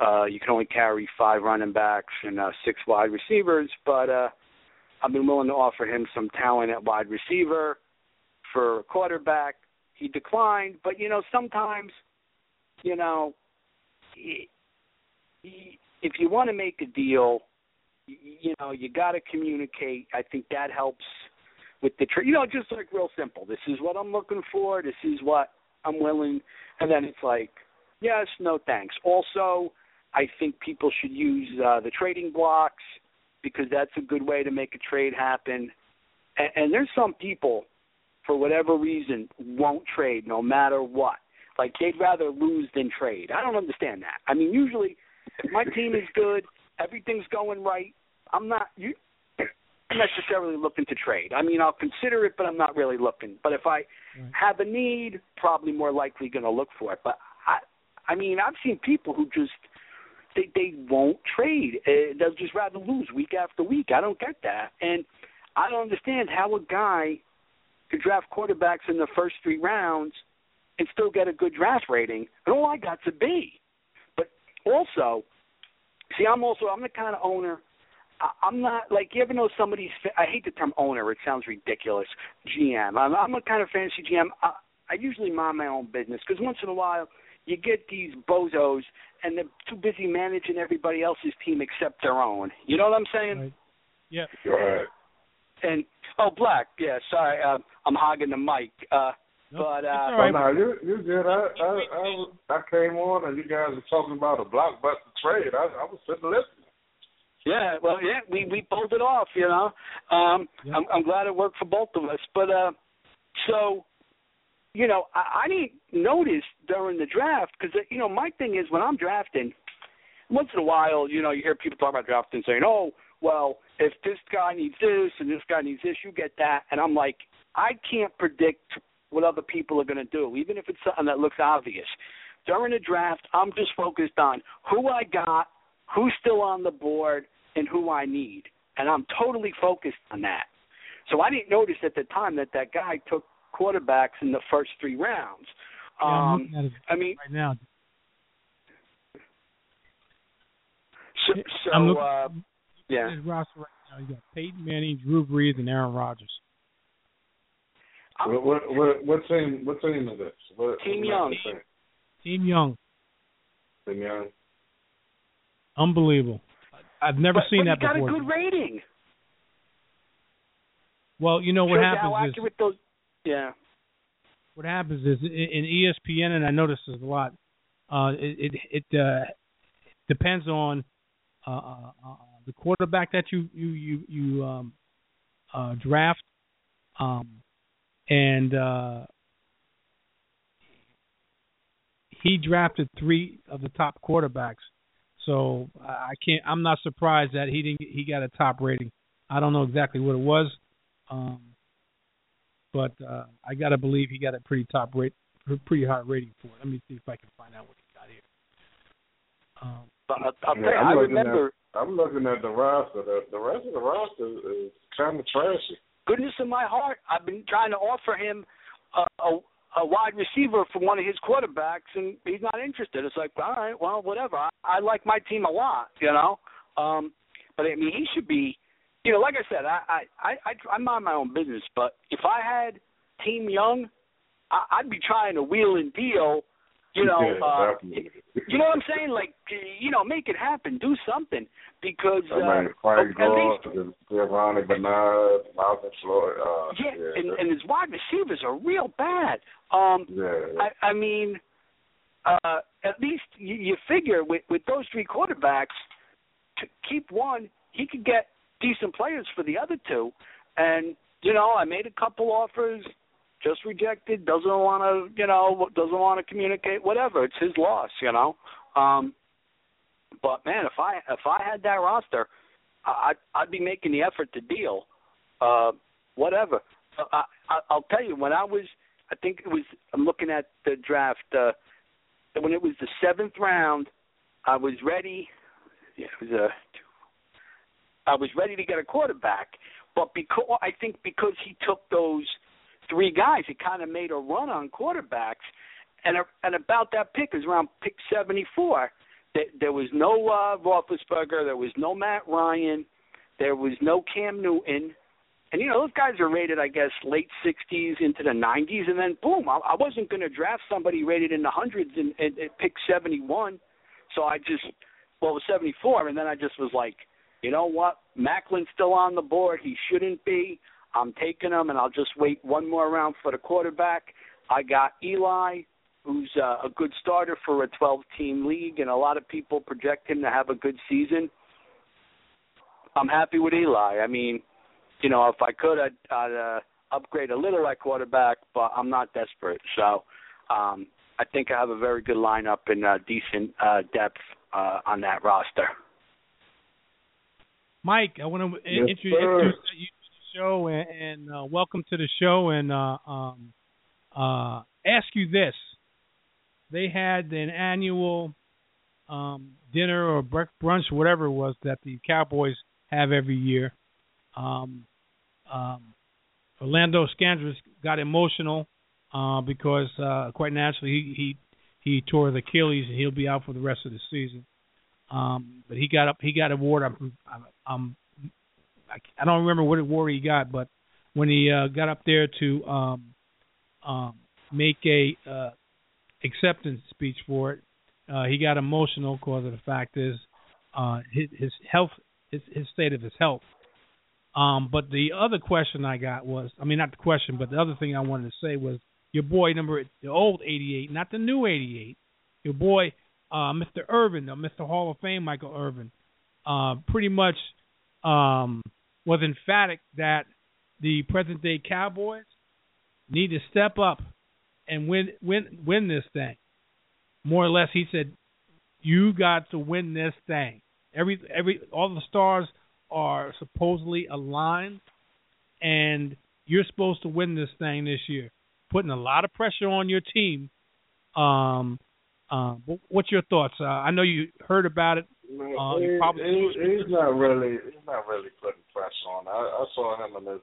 You can only carry 5 running backs and 6 wide receivers, but I've been willing to offer him some talent at wide receiver for quarterback. He declined, but, you know, sometimes, you know, if you want to make a deal, you know, you got to communicate. I think that helps with the trade. You know, just like real simple. This is what I'm looking for. This is what I'm willing. And then it's like, yes, no thanks. Also, I think people should use the trading blocks because that's a good way to make a trade happen. And there's some people, for whatever reason, won't trade no matter what. Like they'd rather lose than trade. I don't understand that. I mean, usually – if my team is good, everything's going right, I'm not necessarily looking to trade. I mean, I'll consider it, but I'm not really looking. But if I have a need, probably more likely going to look for it. But, I mean, I've seen people who just – they won't trade. They'll just rather lose week after week. I don't get that. And I don't understand how a guy could draft quarterbacks in the first 3 rounds and still get a good draft rating, and all I got's a B. Also, see, I'm the kind of owner, I'm not, like, you ever know somebody's, I hate the term owner, it sounds ridiculous, GM. I'm a kind of fantasy GM. I usually mind my own business because once in a while you get these bozos and they're too busy managing everybody else's team except their own. You know what I'm saying? Right. Yeah. Right. And, Black, yeah, sorry, I'm hogging the mic. But you're good. I came on and you guys were talking about a blockbuster trade. I was sitting listening. Yeah, well, yeah, we pulled it off, you know. I'm glad it worked for both of us. But so, you know, I didn't notice during the draft because, you know, my thing is when I'm drafting, once in a while, you know, you hear people talk about drafting saying, oh, well, if this guy needs this and this guy needs this, you get that. And I'm like, I can't predict what other people are going to do, even if it's something that looks obvious. During the draft, I'm just focused on who I got, who's still on the board, and who I need. And I'm totally focused on that. So I didn't notice at the time that guy took quarterbacks in the first 3 rounds. Yeah, right now. So I'm looking at his roster right now. You got Peyton Manning, Drew Brees, and Aaron Rodgers. What team is this? Team Young. Team Young. Unbelievable. I've never seen that before. But he got a good rating. Well, you know what happens is what happens is in ESPN, and I notice this a lot. It depends on the quarterback that you draft, and he drafted three of the top quarterbacks. So I can't. I'm not surprised that he got a top rating. I don't know exactly what it was, but I gotta believe he got a pretty high rating for it. Let me see if I can find out what he got here. I'm looking at the roster. The rest of the roster is kind of trashy. Goodness in my heart, I've been trying to offer him a wide receiver for one of his quarterbacks, and he's not interested. It's like, all right, well, whatever. I like my team a lot, you know. But, I mean, he should be, you know, like I said, I mind my own business. But if I had Team Young, I'd be trying to wheel and deal, you know. You know what I'm saying? Like, you know, make it happen. Do something. Because and his wide receivers are real bad. I mean, at least you figure with those three quarterbacks, to keep one, he could get decent players for the other two. And, you know, I made a couple offers, just rejected, doesn't want to communicate, whatever. It's his loss, you know. But man, if I had that roster, I'd be making the effort to deal, whatever. I'll tell you, when I'm looking at the draft when it was the seventh round, I was ready. Yeah, I was ready to get a quarterback, but because he took those three guys, he kind of made a run on quarterbacks, and about that pick is around pick 74. There was no Roethlisberger. There was no Matt Ryan. There was no Cam Newton. And, you know, those guys are rated, I guess, late 60s into the 90s, and then, boom, I wasn't going to draft somebody rated in the hundreds at pick 71. So I just – well, it was 74, and then I just was like, you know what? Macklin's still on the board. He shouldn't be. I'm taking him, and I'll just wait one more round for the quarterback. I got Eli, who's a good starter for a 12-team league, and a lot of people project him to have a good season. I'm happy with Eli. I mean, you know, if I could, I'd upgrade a little at quarterback, but I'm not desperate. So I think I have a very good lineup and decent depth on that roster. Mike, I want to introduce you to the show and welcome to the show and ask you this. They had an annual dinner or brunch, whatever it was, that the Cowboys have every year. Orlando Scandrick got emotional because, quite naturally, he tore the Achilles and he'll be out for the rest of the season. But he got up. He got an award. I don't remember what award he got, but when he got up there to make a acceptance speech for it, he got emotional because of the fact is his health, his state of his health. But the other question I got was, I mean, not the question, but the other thing I wanted to say was your boy the old 88, not the new 88, your boy Mr. Irvin, the Mr. Hall of Fame Michael Irvin, pretty much was emphatic that the present day Cowboys need to step up and win this thing. More or less, he said, "You got to win this thing." All the stars are supposedly aligned, and you're supposed to win this thing this year. Putting a lot of pressure on your team. What's your thoughts? I know you heard about it. He's not really putting pressure on. I saw him in his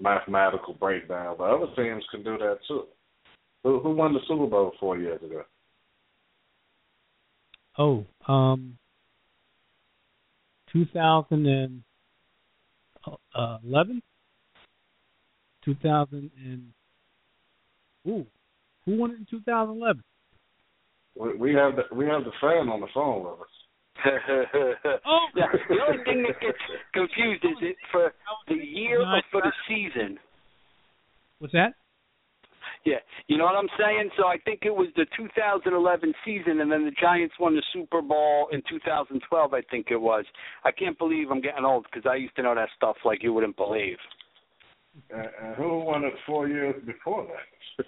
mathematical breakdown, but other teams can do that too. Who won the Super Bowl 4 years ago? Oh, 2011? Who won it in 2011? We have the fan on the phone with us. Oh, yeah, the only thing that gets confused is it for the year or for the season. What's that? Yeah, you know what I'm saying? So I think it was the 2011 season, and then the Giants won the Super Bowl in 2012, I think it was. I can't believe I'm getting old because I used to know that stuff like you wouldn't believe. Who won it 4 years before that?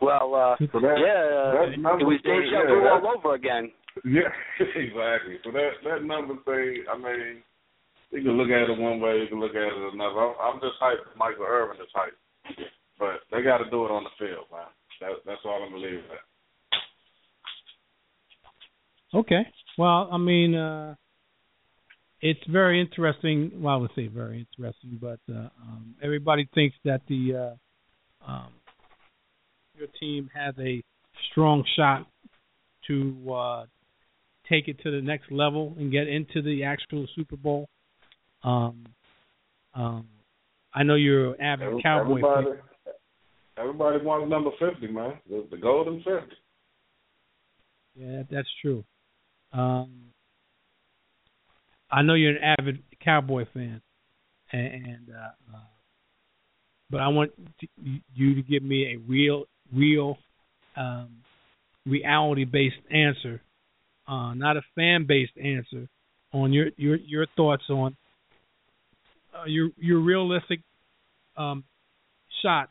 Well, it was deja vu all over again. Yeah, exactly. So that number thing, I mean, you can look at it one way, you can look at it another. I'm just hyped. Michael Irvin is hyped. But they got to do it on the field, man. That's all I'm believing in. Okay. Well, I mean, it's very interesting. Well, I would say very interesting, but everybody thinks that the your team has a strong shot to take it to the next level and get into the actual Super Bowl. I know you're an avid Cowboy fan. Everybody wants number 50, man. The golden 50. Yeah, that's true. I know you're an avid Cowboy fan, and but I want you to give me a real reality-based answer, not a fan-based answer, on your thoughts on your realistic shot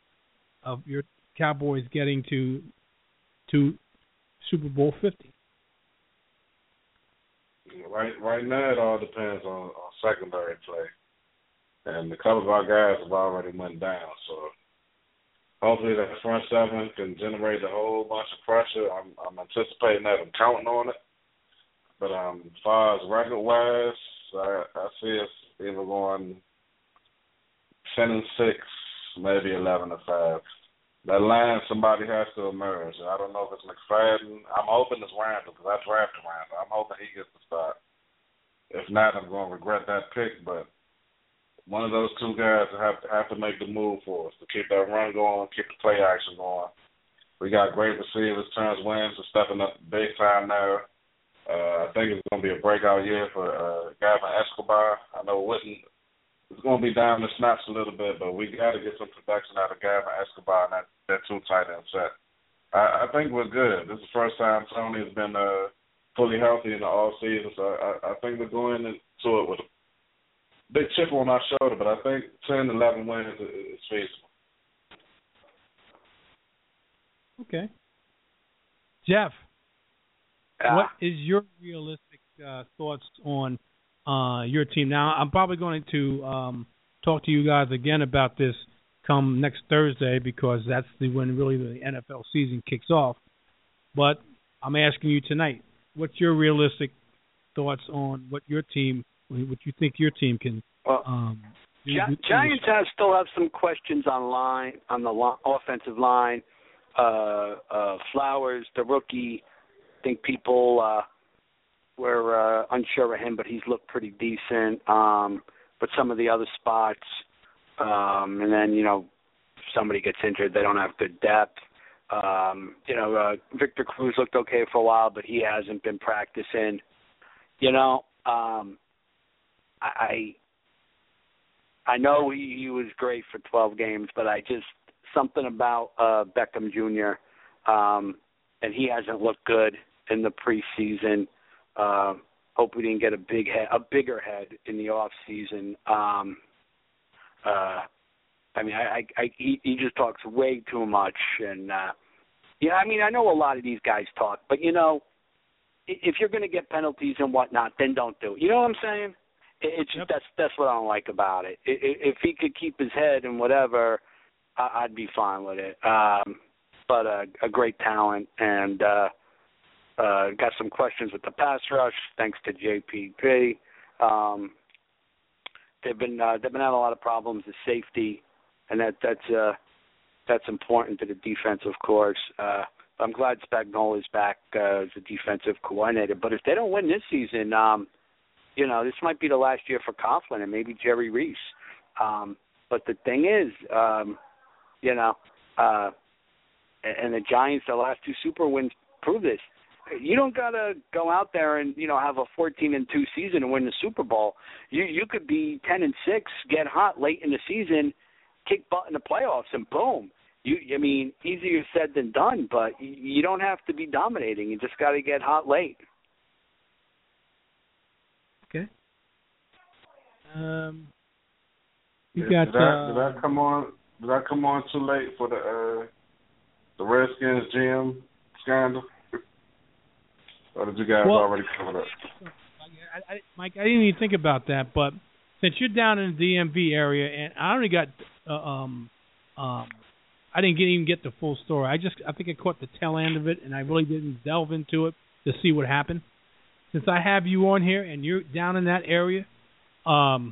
of your Cowboys getting to Super Bowl 50? Right now, it all depends on secondary play, and a couple of our guys have already went down. So hopefully, that front seven can generate a whole bunch of pressure. I'm anticipating that. I'm counting on it. But as far as record-wise, I see us either going 10-6. Maybe 11-5. That line, somebody has to emerge. I don't know if it's McFadden. I'm hoping it's Randall because I drafted Randall. I'm hoping he gets the start. If not, I'm going to regret that pick. But one of those two guys have to make the move for us to keep that run going, keep the play action going. We got great receivers. Terrence Williams is stepping up big time now. I think it's going to be a breakout year for Gavin Escobar. I know Whitten. It's going to be down the snaps a little bit, but we got to get some production out of Gavin Escobar and that two tight end set. I think we're good. This is the first time Tony has been fully healthy in the offseason, so I think we're going into it with a big chip on our shoulder, but I think 10-11 wins is feasible. Okay. Jeff, what is your realistic thoughts on your team? Now, I'm probably going to talk to you guys again about this come next Thursday because that's when really the NFL season kicks off. But I'm asking you tonight, what's your realistic thoughts on what you think your team can do? Giants still have some questions on the offensive line. Flowers, the rookie, I think people we're unsure of him, but he's looked pretty decent. But some of the other spots, and then, if somebody gets injured, they don't have good depth. Victor Cruz looked okay for a while, but he hasn't been practicing. I know he was great for 12 games, but something about Beckham Jr., and he hasn't looked good in the preseason. Hope we didn't get a bigger head in the off season. He just talks way too much, and I know a lot of these guys talk, but if you're going to get penalties and whatnot, then don't do it. You know what I'm saying? It's just, that's what I don't like about it. If he could keep his head and whatever, I'd be fine with it. But a great talent and. Got some questions with the pass rush, thanks to J.P.P. They've been having a lot of problems with safety, and that's important to the defense, of course. I'm glad Spagnuolo is back as a defensive coordinator. But if they don't win this season, this might be the last year for Coughlin and maybe Jerry Reese. But the thing is, and the Giants, the last two Super wins prove this. You don't got to go out there and, you know, have a 14-2 season and win the Super Bowl. You could be 10-6, get hot late in the season, kick butt in the playoffs, and boom. I mean, easier said than done, but you don't have to be dominating. You just got to get hot late. Okay. Did I come on too late for the Redskins GM scandal? Or did you guys already cover that? Mike, I didn't even think about that, but since you're down in the DMV area, and I only got I didn't even get the full story. I think I caught the tail end of it, and I really didn't delve into it to see what happened. Since I have you on here and you're down in that area, why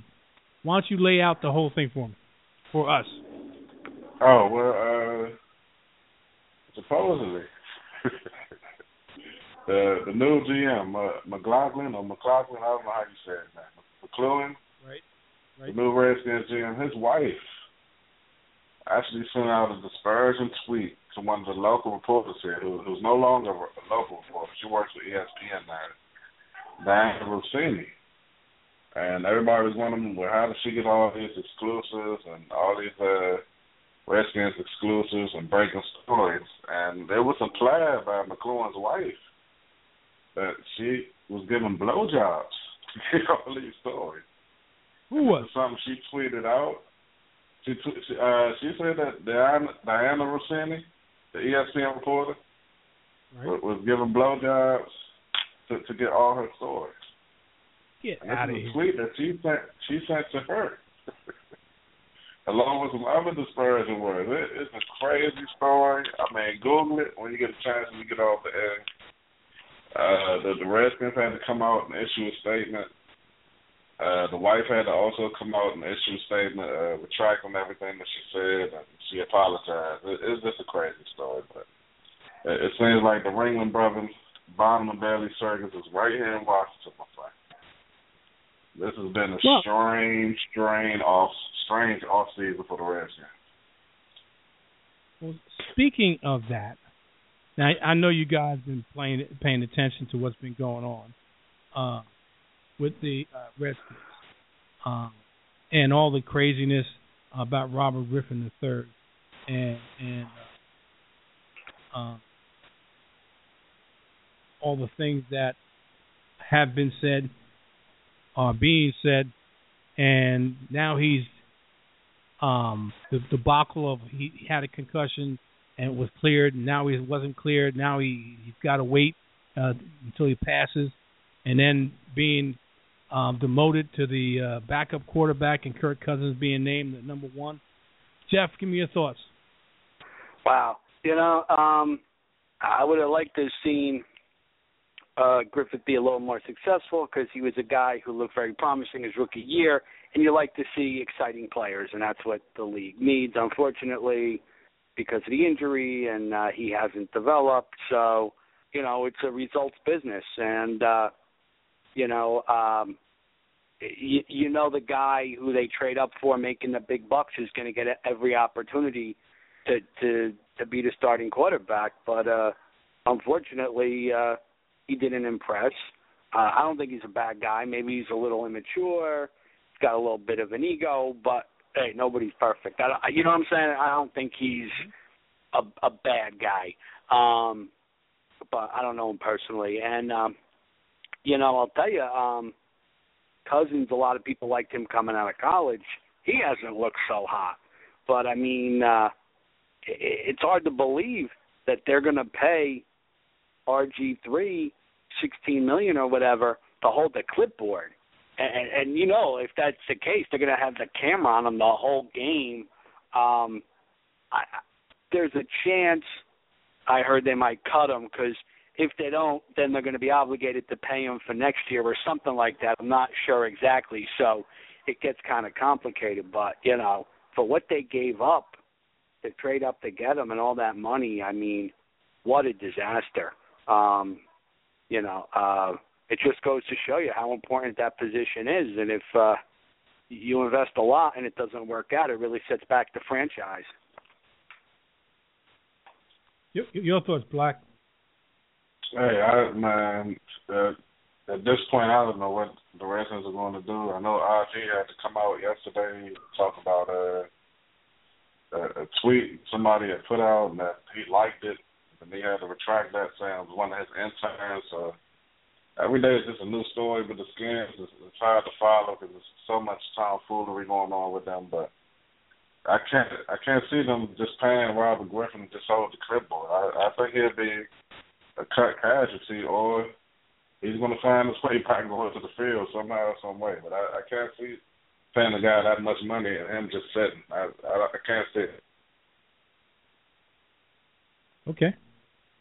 don't you lay out the whole thing for me, for us? Oh, well, supposedly, the new GM, McLaughlin, I don't know how you say it now, McLuhan, right. The new Redskins GM, his wife actually sent out a disparaging tweet to one of the local reporters here, who's no longer a local reporter. She works for ESPN now, Diane Rossini. And everybody was wondering, well, how does she get all these exclusives and all these Redskins exclusives and breaking stories? And it was implied by McLuhan's wife that she was giving blowjobs to get all these stories. Who was? Something she tweeted out. She said that Diana Rossini, the ESPN reporter, was giving blowjobs to get all her stories. Get out of here. This is a tweet that she sent to her, along with some other disparaging words. It's a crazy story. I mean, Google it when you get a chance and you get off the air. The Redskins had to come out and issue a statement. The wife had to also come out and issue a statement, retracting everything that she said, and she apologized. It's just a crazy story, but it seems like the Ringling Brothers, Bonham and Bailey Circus is right here in Washington, my friend. This has been a strange off season for the Redskins. Well, speaking of that, now I know you guys have been paying attention to what's been going on. With the Redskins and all the craziness about Robert Griffin III and all the things that have been said are being said, and now he's the debacle of he had a concussion and was cleared, and now he wasn't cleared. Now he's got to wait until he passes, and then being demoted to the backup quarterback, and Kirk Cousins being named the number one. Jeff, give me your thoughts. Wow. You know, I would have liked to have seen Griffith be a little more successful because he was a guy who looked very promising his rookie year, and you like to see exciting players, and that's what the league needs, unfortunately, because of the injury, and he hasn't developed. So, you know, it's a results business, and you know the guy who they trade up for making the big bucks is going to get every opportunity to be the starting quarterback. But unfortunately, he didn't impress. I don't think he's a bad guy. Maybe he's a little immature. He's got a little bit of an ego. But, hey, nobody's perfect. You know what I'm saying? I don't think he's a bad guy. But I don't know him personally. And you know, I'll tell you, Cousins, a lot of people liked him coming out of college. He hasn't looked so hot. But, I mean, it's hard to believe that they're going to pay RG3 $16 million or whatever to hold the clipboard. And you know, if that's the case, they're going to have the camera on him the whole game. There's a chance I heard they might cut him because if they don't, then they're going to be obligated to pay him for next year or something like that. I'm not sure exactly, so it gets kind of complicated. But, you know, for what they gave up, to trade up to get him and all that money, I mean, what a disaster. It just goes to show you how important that position is. And if you invest a lot and it doesn't work out, it really sets back the franchise. Your thoughts, Black? Hey, man, at this point, I don't know what the Redskins are going to do. I know RG had to come out yesterday and talk about a tweet somebody had put out and that he liked it, and he had to retract that, saying it was one of his interns. Every day is just a new story, but the Skins, it's hard to follow because there's so much tomfoolery going on with them, but I can't see them just paying Robert Griffin to just hold the clipboard. I think he'll be a cut casualty, or he's going to find his way back and go to the field somehow, some way. But I can't see paying a guy that much money and him just sitting. I can't see it. Okay.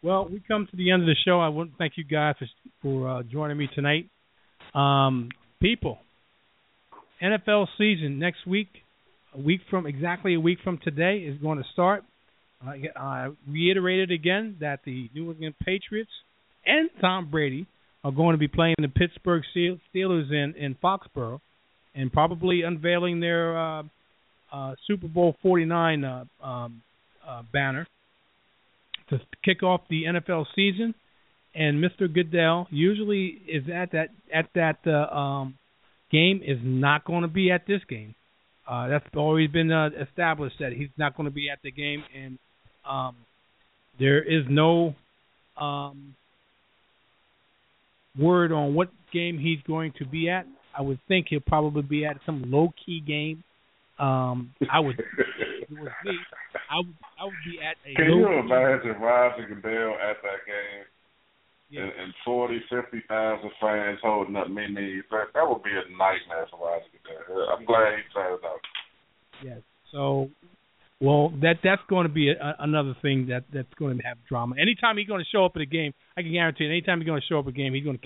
Well, we come to the end of the show. I want to thank you guys for joining me tonight. People, NFL season next week. A week from today is going to start. I reiterated again that the New England Patriots and Tom Brady are going to be playing the Pittsburgh Steelers in Foxborough, and probably unveiling their Super Bowl 49 banner to kick off the NFL season. And Mr. Goodell usually is at that game, is not going to be at this game. That's always been established that he's not going to be at the game, and there is no word on what game he's going to be at. I would think he'll probably be at some low-key game. I would be at a Can you imagine Roger Goodell at that game? Yeah. And 40, 50,000 fans holding up minis. That would be a nightmare for Roger Goodell. I'm glad he tried it out. Yes. So, well, that's going to be another thing that's going to have drama. Anytime he's going to show up at a game, I can guarantee you, anytime he's going to show up at a game, he's going to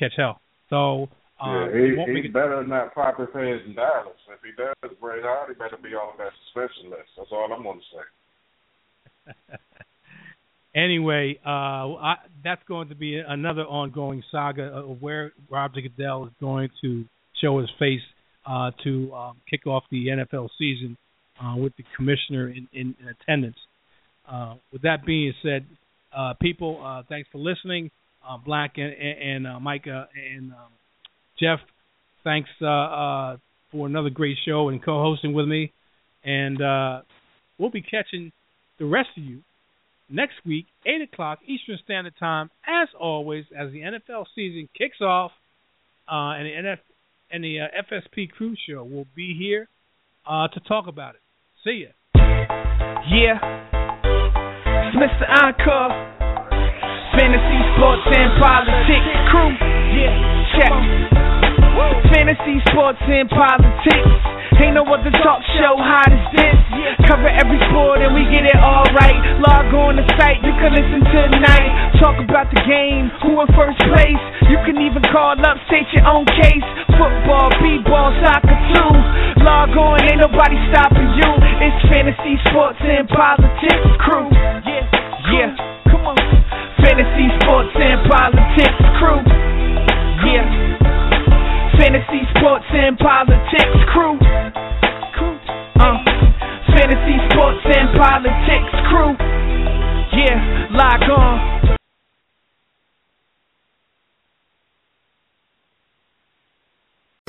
catch hell. So, he better not pop his head in Dallas. If he does, Greg Hardy better be on that suspension list. That's all I'm going to say. Anyway, that's going to be another ongoing saga of where Roger Goodell is going to show his face to kick off the NFL season with the commissioner in attendance. With that being said, people, thanks for listening. Black and Micah and Jeff, thanks for another great show and co-hosting with me. And we'll be catching the rest of you next week, 8 o'clock Eastern Standard Time, as always, as the NFL season kicks off, and the FSP Crew Show will be here to talk about it. See ya. Yeah. It's Mr. Encore, Fantasy Sports and Politics Crew. Yeah, check. Fantasy Sports and Politics. Ain't no other talk show hot as this. Cover every sport and we get it all right. Log on the site, you can listen tonight. Talk about the game, who in first place. You can even call up, state your own case. Football, b-ball, soccer too. Log on, ain't nobody stopping you. It's Fantasy Sports and Politics Crew. Yeah, yeah, come on. Fantasy Sports and Politics Crew. Yeah. Fantasy Sports and Politics Crew. Fantasy Sports and Politics Crew. Yeah, log on.